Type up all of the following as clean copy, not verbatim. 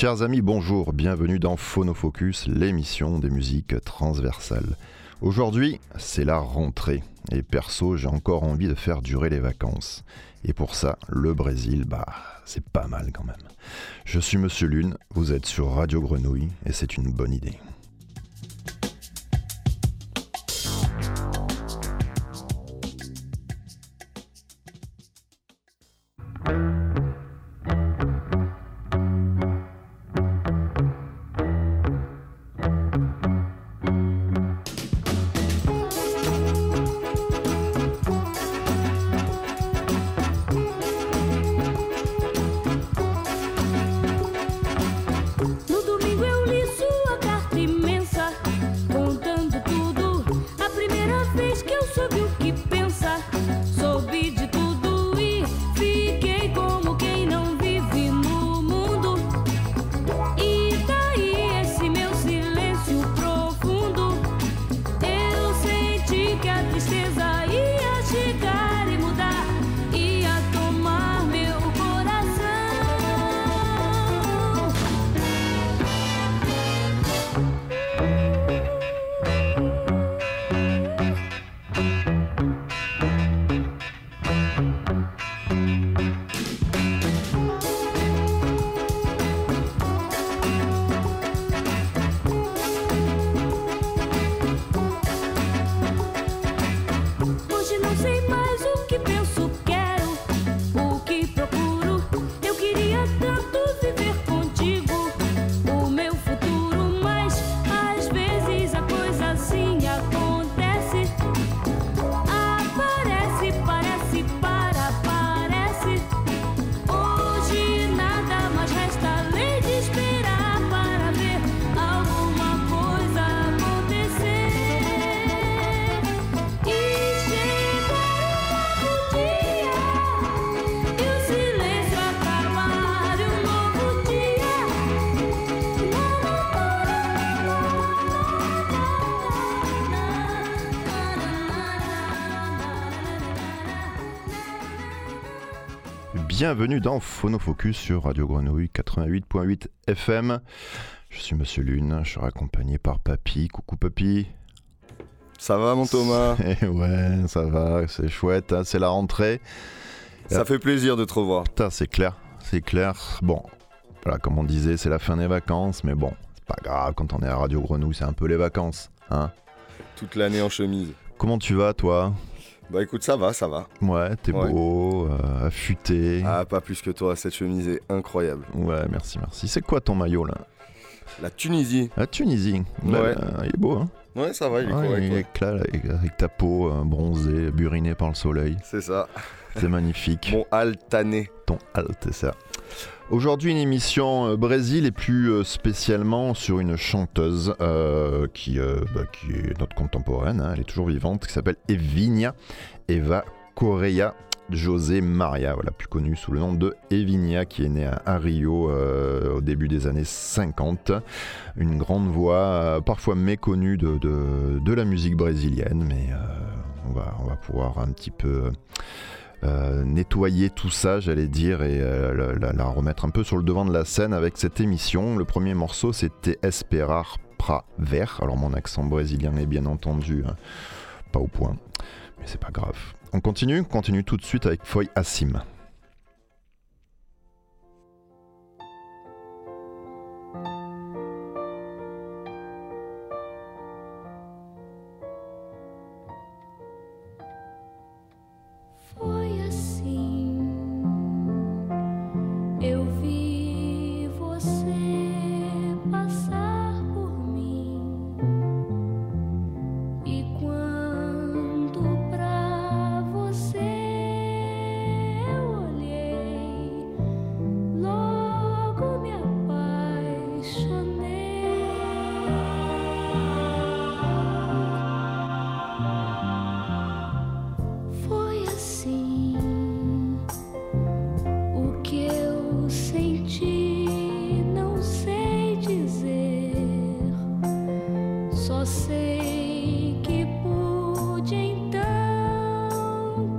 Chers amis, bonjour, bienvenue dans Phonofocus, l'émission des musiques transversales. Aujourd'hui, c'est la rentrée, et perso, j'ai encore envie de faire durer les vacances. Et pour ça, le Brésil, c'est pas mal quand même. Je suis Monsieur Lune, vous êtes sur Radio Grenouille, et c'est une bonne idée. Bienvenue dans Phonofocus sur Radio Grenouille 88.8 FM. Je suis Monsieur Lune, je suis accompagné par Papy. Coucou Papy. Ça va mon Thomas ? Ouais, ça va, c'est chouette, hein, c'est la rentrée. Ça fait plaisir de te revoir. Putain, c'est clair, c'est clair. Bon, voilà, comme on disait, c'est la fin des vacances, mais bon, c'est pas grave, quand on est à Radio Grenouille, c'est un peu les vacances, hein. Toute l'année en chemise. Comment tu vas toi ? Bah écoute, ça va, ça va. Ouais, t'es beau, affûté. Ah, pas plus que toi, cette chemise est incroyable. Ouais, merci, merci. C'est quoi ton maillot, là ? La Tunisie. La Tunisie. Là, ouais. Il est beau, hein ? Ouais, ça va, il est correct. Il est là, avec ta peau bronzée, burinée par le soleil. C'est ça. C'est magnifique. Mon altané. Ton alt, c'est ça. Aujourd'hui, une émission Brésil et plus spécialement sur une chanteuse qui est notre contemporaine, hein, elle est toujours vivante, qui s'appelle Eva Correia José Maria, voilà, plus connue sous le nom de Evinha, qui est née à Rio au début des années 50. Une grande voix, parfois méconnue de la musique brésilienne, mais on va pouvoir un petit peu... nettoyer tout ça, j'allais dire, et la remettre un peu sur le devant de la scène avec cette émission. Le premier morceau, c'était Esperar Pra Ver. Alors mon accent brésilien est bien entendu pas au point, mais c'est pas grave. On continue tout de suite avec Foi Assim.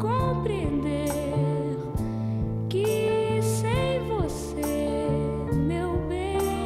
Compreender que sem você, meu bem.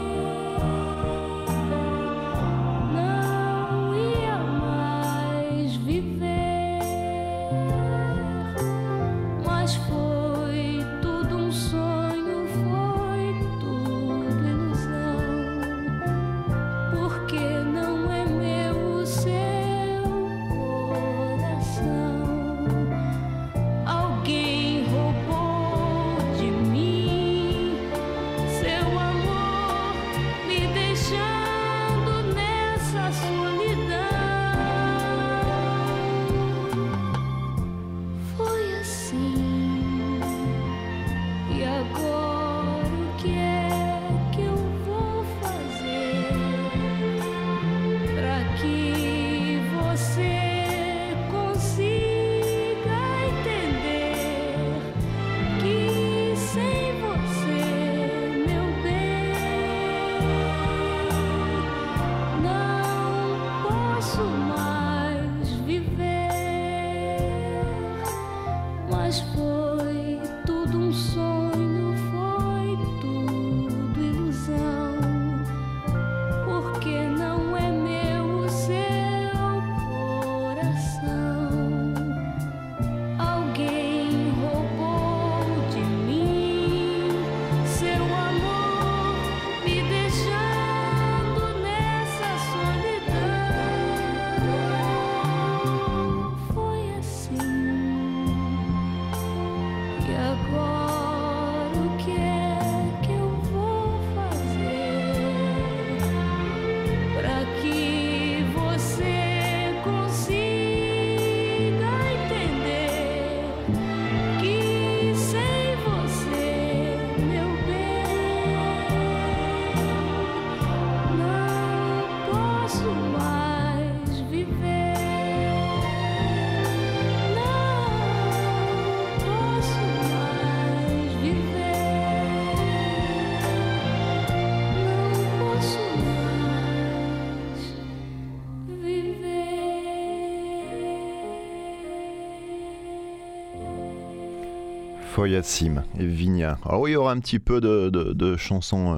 Foyassim et Vigna. Alors oui, il y aura un petit peu de chansons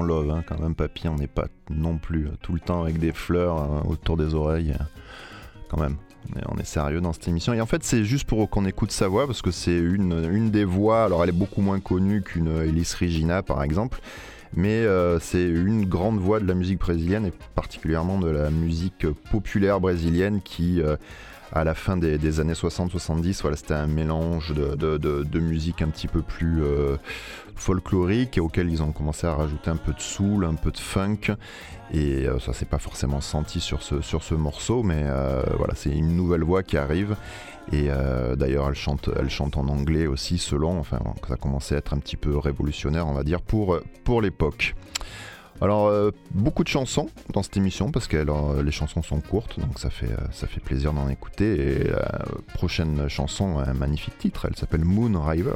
love hein, quand même, papy, on n'est pas non plus tout le temps avec des fleurs autour des oreilles, quand même. On est sérieux dans cette émission. Et en fait, c'est juste pour qu'on écoute sa voix, parce que c'est une des voix. Alors, elle est beaucoup moins connue qu'une Elis Regina, par exemple, mais c'est une grande voix de la musique brésilienne, et particulièrement de la musique populaire brésilienne qui, à la fin des années 60-70, voilà, c'était un mélange de musique un petit peu plus folklorique, et auquel ils ont commencé à rajouter un peu de soul, un peu de funk, et ça c'est pas forcément senti sur ce morceau, mais voilà, c'est une nouvelle voix qui arrive, et d'ailleurs elle chante en anglais aussi, selon, enfin ça commençait à être un petit peu révolutionnaire, on va dire, pour l'époque. Alors beaucoup de chansons dans cette émission, parce que les chansons sont courtes, donc ça fait plaisir d'en écouter. Et la prochaine chanson a un magnifique titre, elle s'appelle Moonriver.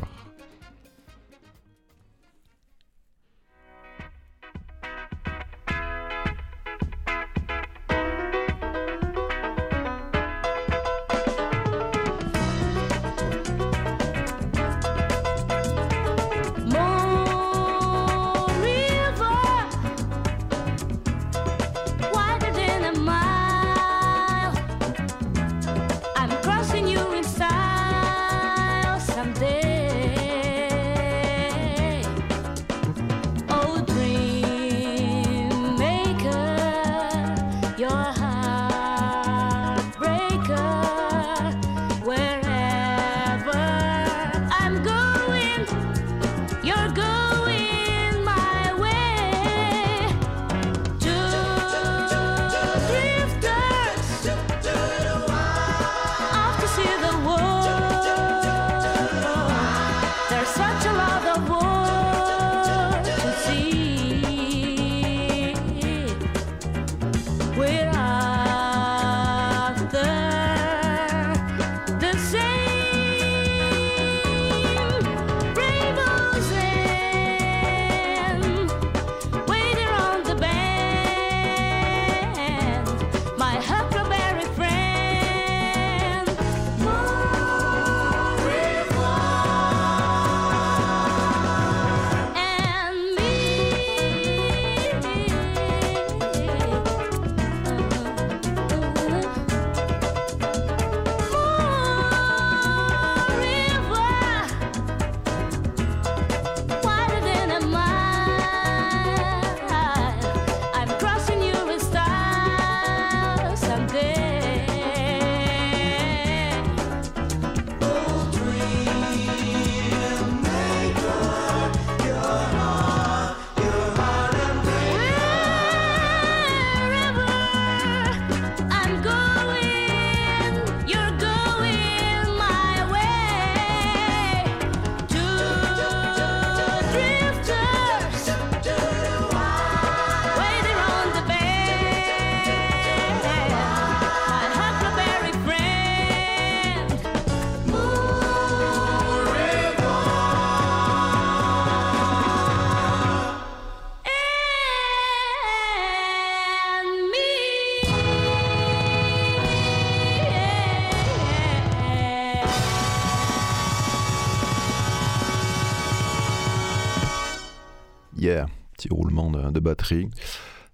Yeah, petit roulement de batterie.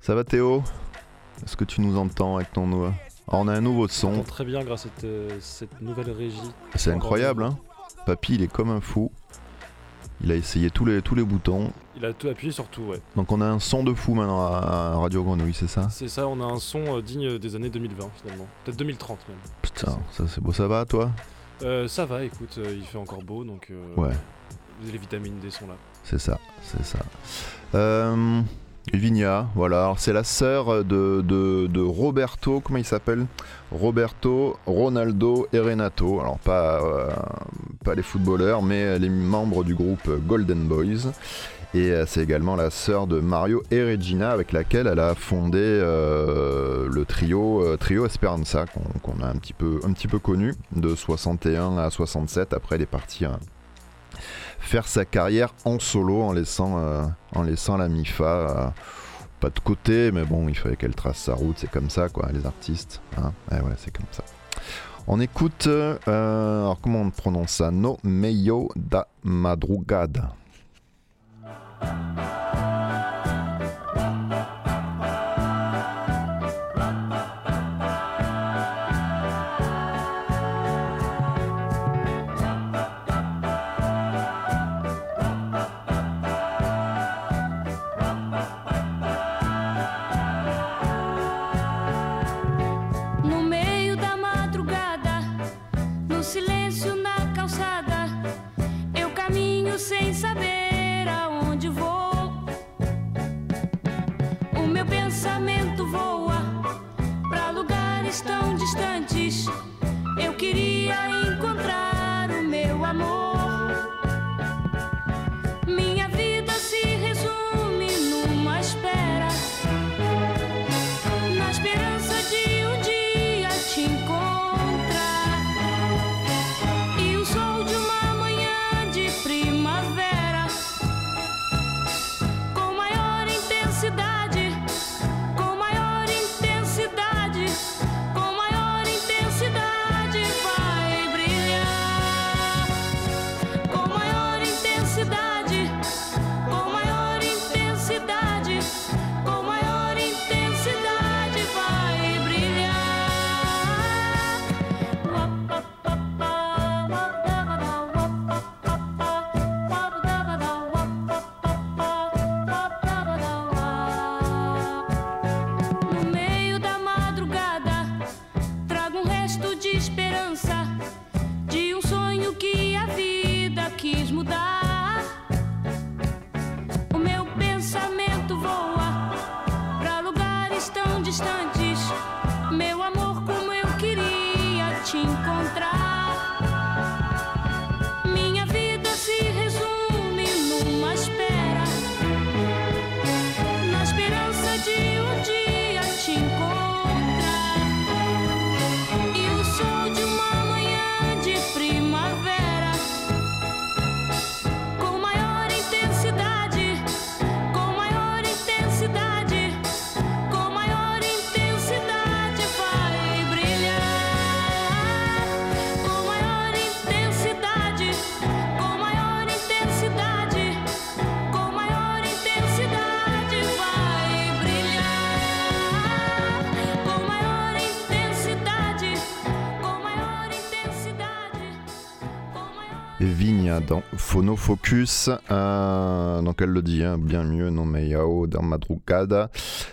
Ça va Théo ? Est-ce que tu nous entends avec ton doigt ? On a un nouveau son. J'entends très bien grâce à cette nouvelle régie. C'est incroyable, hein ? Papy, il est comme un fou. Il a essayé tous les boutons. Il a tout appuyé sur tout, ouais. Donc on a un son de fou maintenant à Radio Grenouille, c'est ça ? C'est ça, on a un son digne des années 2020 finalement. Peut-être 2030 même. Putain, ça c'est beau. Ça va toi ? Ça va, écoute, il fait encore beau, donc... Ouais. Les vitamines D sont là. C'est ça. Vigna, voilà. Alors c'est la sœur de Roberto, comment il s'appelle ? Roberto, Ronaldo et Renato. Alors pas les footballeurs, mais les membres du groupe Golden Boys. Et c'est également la sœur de Mario et Regina, avec laquelle elle a fondé le trio Esperanza, qu'on a un petit peu connu, de 61 à 67. Après, elle est partie... faire sa carrière en solo en laissant la MIFA pas de côté, mais bon, il fallait qu'elle trace sa route, c'est comme ça quoi, les artistes, hein, ouais, c'est comme ça. On écoute, alors comment on prononce ça? No meio da madrugada. Dans Phonofocus, donc elle le dit hein, bien mieux, non mais yao, dans madrugada.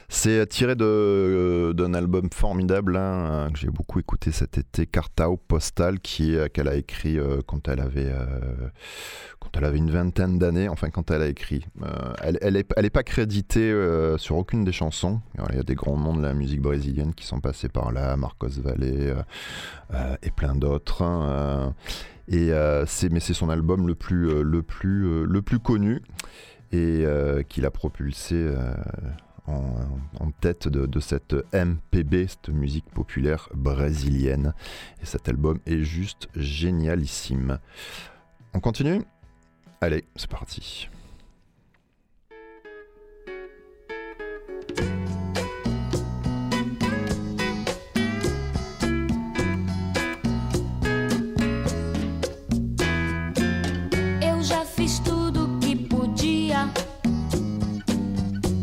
C'est tiré d'un album formidable hein, que j'ai beaucoup écouté cet été, Cartão Postal, qu'elle a écrit quand elle avait une vingtaine d'années, enfin quand elle a écrit. Elle est pas créditée sur aucune des chansons. Alors, il y a des grands noms de la musique brésilienne qui sont passés par là, Marcos Valle et plein d'autres. C'est son album le plus connu et qui l'a propulsé en tête de cette MPB, cette musique populaire brésilienne. Et cet album est juste génialissime. On continue ? Allez, c'est parti. Fiz tudo que podia,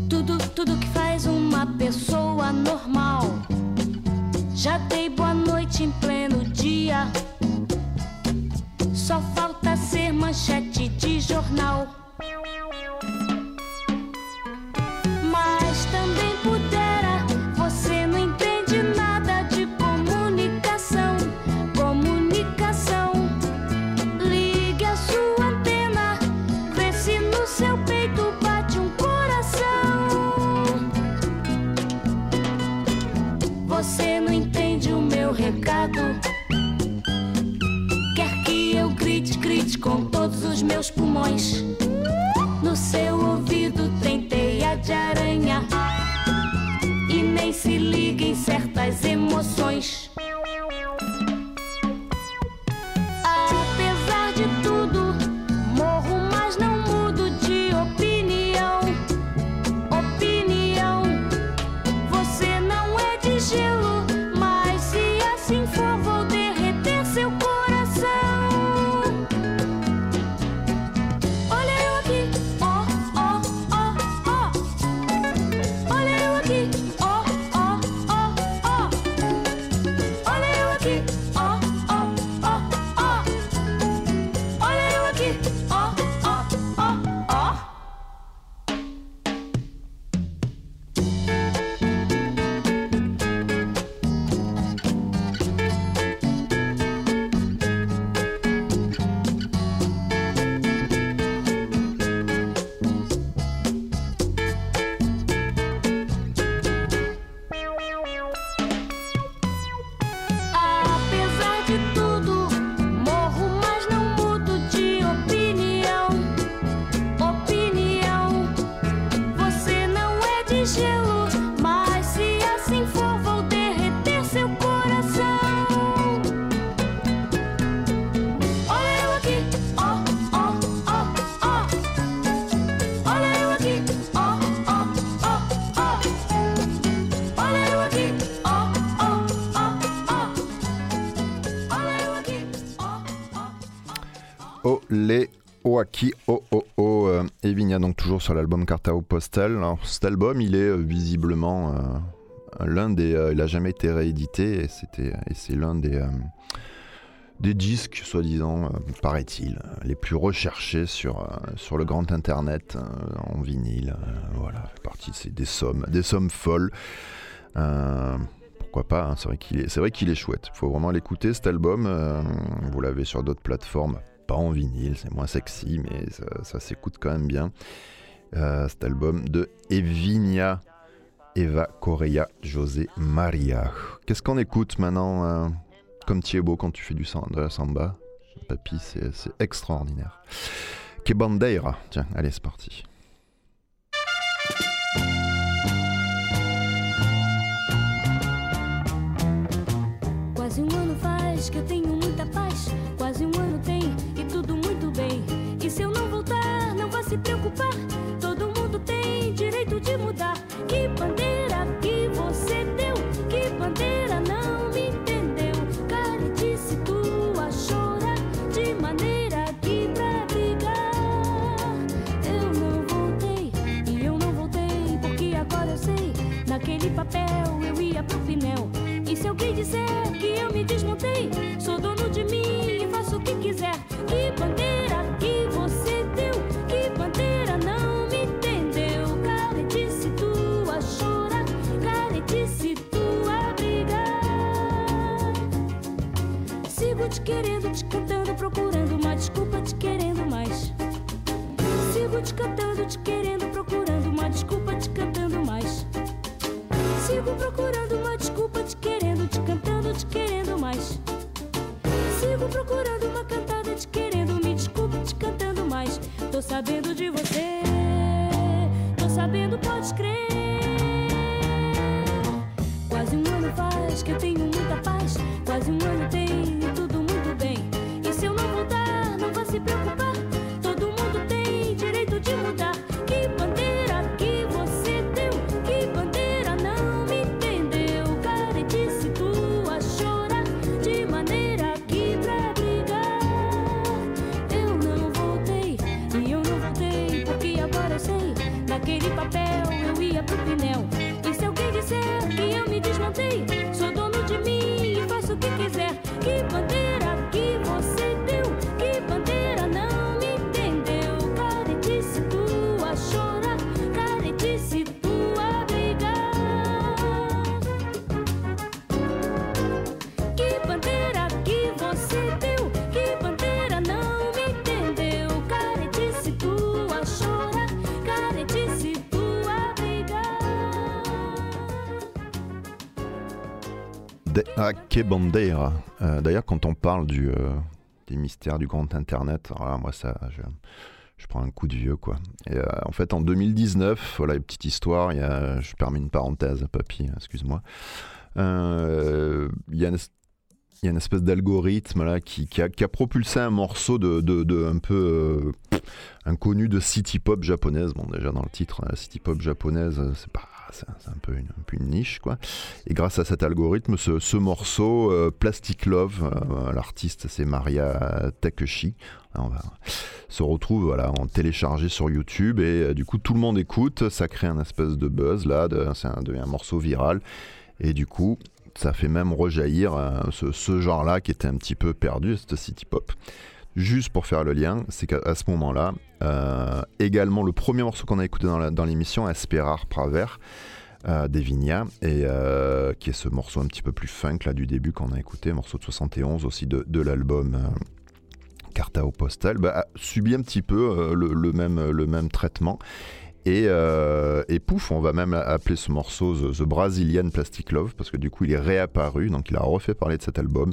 tudo que faz uma pessoa normal. Já dei boa noite em pleno dia, só falta ser manchete de jornal. Mas também pudera, você não entende nada de comunicação. Ligue a sua antena, vê se no seu peito bate um coração. Você não entende o meu recado. Quer que eu grite com todos os meus pulmões. No seu ouvido tem teia de aranha e nem se liga em certas emoções. Mas se assim for, vou les Oaki OOO et Vigna, donc toujours sur l'album Cartão Postal. Alors, cet album, il est visiblement l'un des... il n'a jamais été réédité et c'est l'un des disques, soi-disant, paraît-il, les plus recherchés sur le grand internet, en vinyle. Voilà, fait partie des sommes folles. Pourquoi pas, hein, c'est vrai qu'il est chouette. Il faut vraiment l'écouter, cet album. Vous l'avez sur d'autres plateformes, pas en vinyle, c'est moins sexy, mais ça s'écoute quand même bien. Cet album de Evinha, Eva Correia José Maria. Qu'est-ce qu'on écoute maintenant comme tu es beau quand tu fais de la samba, papy, c'est extraordinaire. Que bandeira. Tiens, allez, c'est parti. Quase ano faz que eu tenho muita paz. Quase ano tem e tudo muito bem. E se eu não voltar, não vá se preocupar. Todo mundo tem direito de mudar. Que bandeira que você deu, que bandeira não me entendeu. Cara, disse tu a chorar, de maneira que pra brigar. Eu não voltei, e eu não voltei, porque agora eu sei. Naquele papel eu ia pro final. E se alguém disser que eu me desmontei, sou dono de mim e faço o que quiser. Que bandeira que você deu, que bandeira não me entendeu. Caretice tu a chorar, caretice tu a brigar. Sigo te querendo, te cantando, procurando uma desculpa, te querendo mais. Sigo te cantando, te querendo, procurando uma desculpa, te cantando mais. Sigo procurando uma desculpa, te querendo, te cantando, te querendo mais. Sigo procurando uma cantada, te querendo, me desculpe, te cantando mais. Tô sabendo de você, tô sabendo, pode crer. Quase um ano faz que eu tenho muita paz. Quase um ano tem e tudo muito bem. E se eu não voltar, não vá se preocupar. Todo mundo tem direito de mudar. Que bandeira que você deu, que bandeira não. Naquele papel eu ia pro pinel. E se alguém disser que eu me desmontei, sou dono de mim e faço o que quiser. Que bandeira que você deu, que bandeira não me entendeu. Caretice tu a chorar, caretice tu a brigar. Que bandeira que você deu, que bandeira não me entendeu. Caretice tu a chorar. Que bandeira. D'ailleurs, quand on parle des mystères du grand internet, alors là, moi ça, je prends un coup de vieux quoi. Et, en fait, en 2019, voilà une petite histoire. Je permets une parenthèse, papy, excuse-moi. Il y a une espèce d'algorithme là qui a propulsé un morceau de un peu inconnu de city pop japonaise. Bon, déjà dans le titre, city pop japonaise, c'est un peu une niche quoi. Et grâce à cet algorithme, ce morceau Plastic Love, l'artiste c'est Mariya Takeuchi, on va se retrouve voilà en téléchargé sur YouTube et du coup tout le monde écoute, ça crée un espèce de buzz là, devient un morceau viral et du coup ça fait même rejaillir ce genre-là qui était un petit peu perdu, cette city pop. Juste pour faire le lien, c'est qu'à ce moment-là, également le premier morceau qu'on a écouté dans l'émission, Esperar Praver, d'Evinha, et qui est ce morceau un petit peu plus funk là du début qu'on a écouté, morceau de 71 aussi de l'album Cartão Postal, a subi un petit peu le même traitement. Et pouf, on va même appeler ce morceau The Brazilian Plastic Love, parce que du coup il est réapparu, donc il a refait parler de cet album,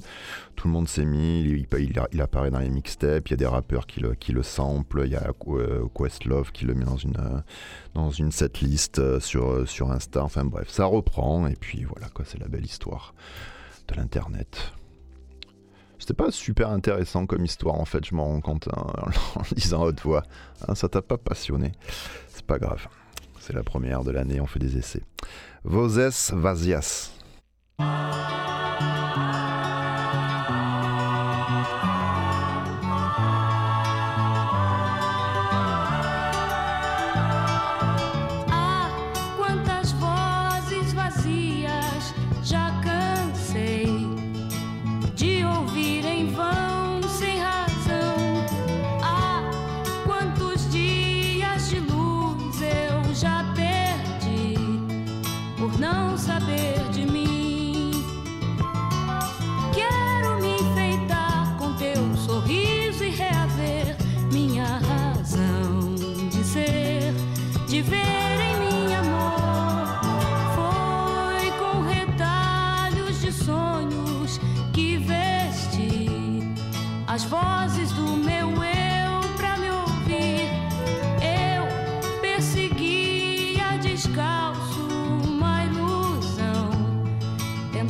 tout le monde s'est mis, il apparaît dans les mixtapes, il y a des rappeurs qui le samplent, il y a Questlove qui le met dans une setlist sur Insta, enfin bref, ça reprend, et puis voilà quoi, c'est la belle histoire de l'internet. C'était pas super intéressant comme histoire en fait, je m'en rends compte en lisant à haute voix. Hein, ça t'a pas passionné. C'est pas grave. C'est la première de l'année, on fait des essais. Vozes Vazias.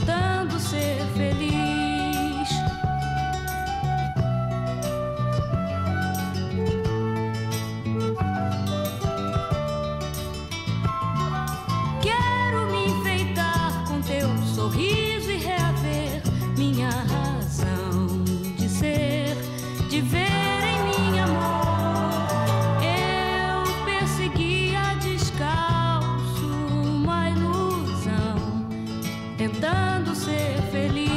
tentando ser feliz. Quero me enfeitar com teu sorriso e reaver minha razão de ser, de ver. Tentando ser feliz.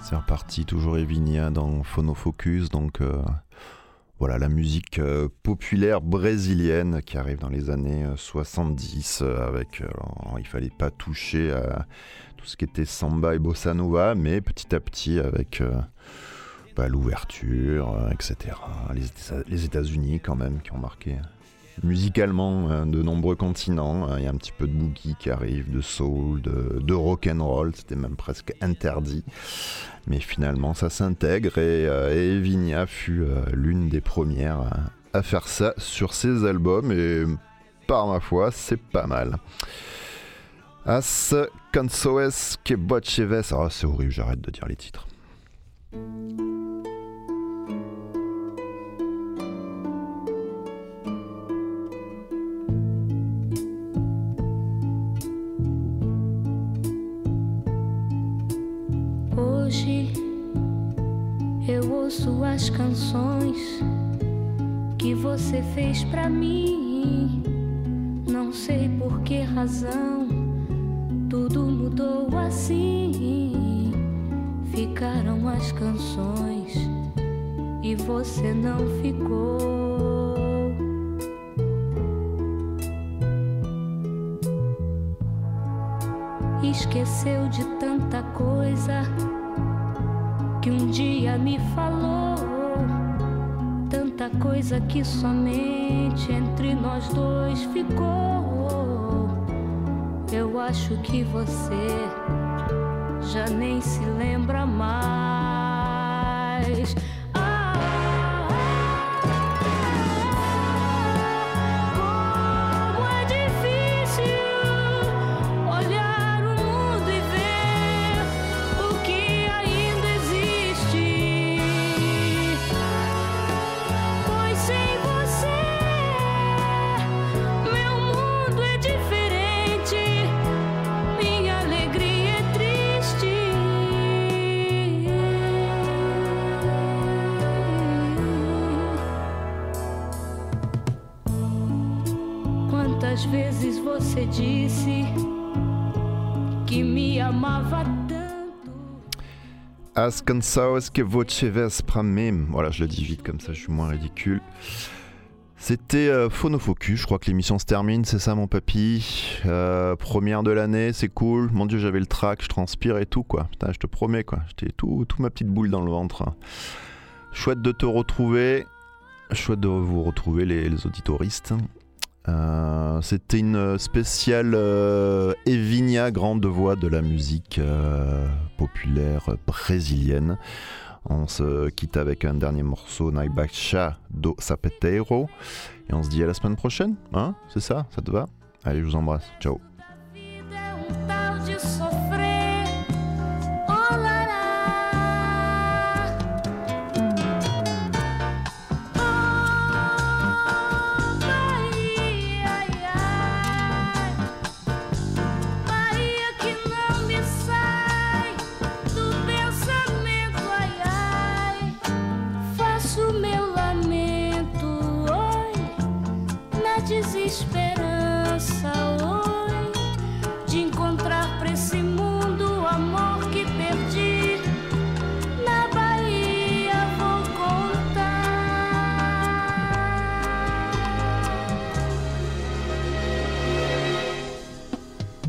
C'est reparti, toujours Evinia dans Phonofocus, donc voilà la musique populaire brésilienne qui arrive dans les années 70 avec, alors, il fallait pas toucher à tout ce qui était samba et bossa nova, mais petit à petit avec l'ouverture, etc. Les États-Unis quand même qui ont marqué musicalement de nombreux continents. Il y a un petit peu de boogie qui arrive, de soul, de rock'n'roll, c'était même presque interdit. Mais finalement ça s'intègre et Evinia fut l'une des premières à faire ça sur ses albums et par ma foi c'est pas mal. As canções que bocheves, ah c'est horrible, j'arrête de dire les titres. Hoje eu ouço as canções que você fez pra mim. Não sei por que razão tudo mudou assim. Ficaram as canções e você não ficou. Esqueceu de tanta coisa que um dia me falou, tanta coisa que somente entre nós dois ficou. Eu acho que você já nem se lembra mais. As canções que vocês pra mim. Voilà, je le dis vite comme ça, je suis moins ridicule. C'était Phonofocus, je crois que l'émission se termine, c'est ça mon papy. Première de l'année, c'est cool. Mon dieu, j'avais le trac, je transpire et tout quoi. Putain, je te promets quoi, j'étais tout ma petite boule dans le ventre. Chouette de te retrouver. Chouette de vous retrouver les auditoristes. C'était une spéciale Evinia, grande voix de la musique populaire brésilienne. On se quitte avec un dernier morceau, Naibacha do Sapateiro, et on se dit à la semaine prochaine, hein ? C'est ça ? Ça te va ? Allez, je vous embrasse, ciao. Esperança, oi, de encontrar pra esse mundo o amor que perdi. Na Bahia vou contar.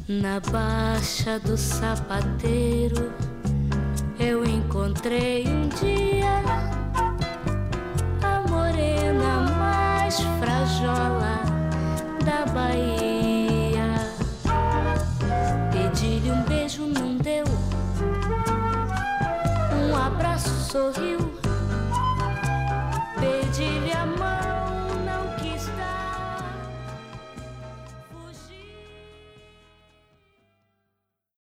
Na Baixa do Sapateiro eu encontrei um dia a morena mais frajola da Bahia.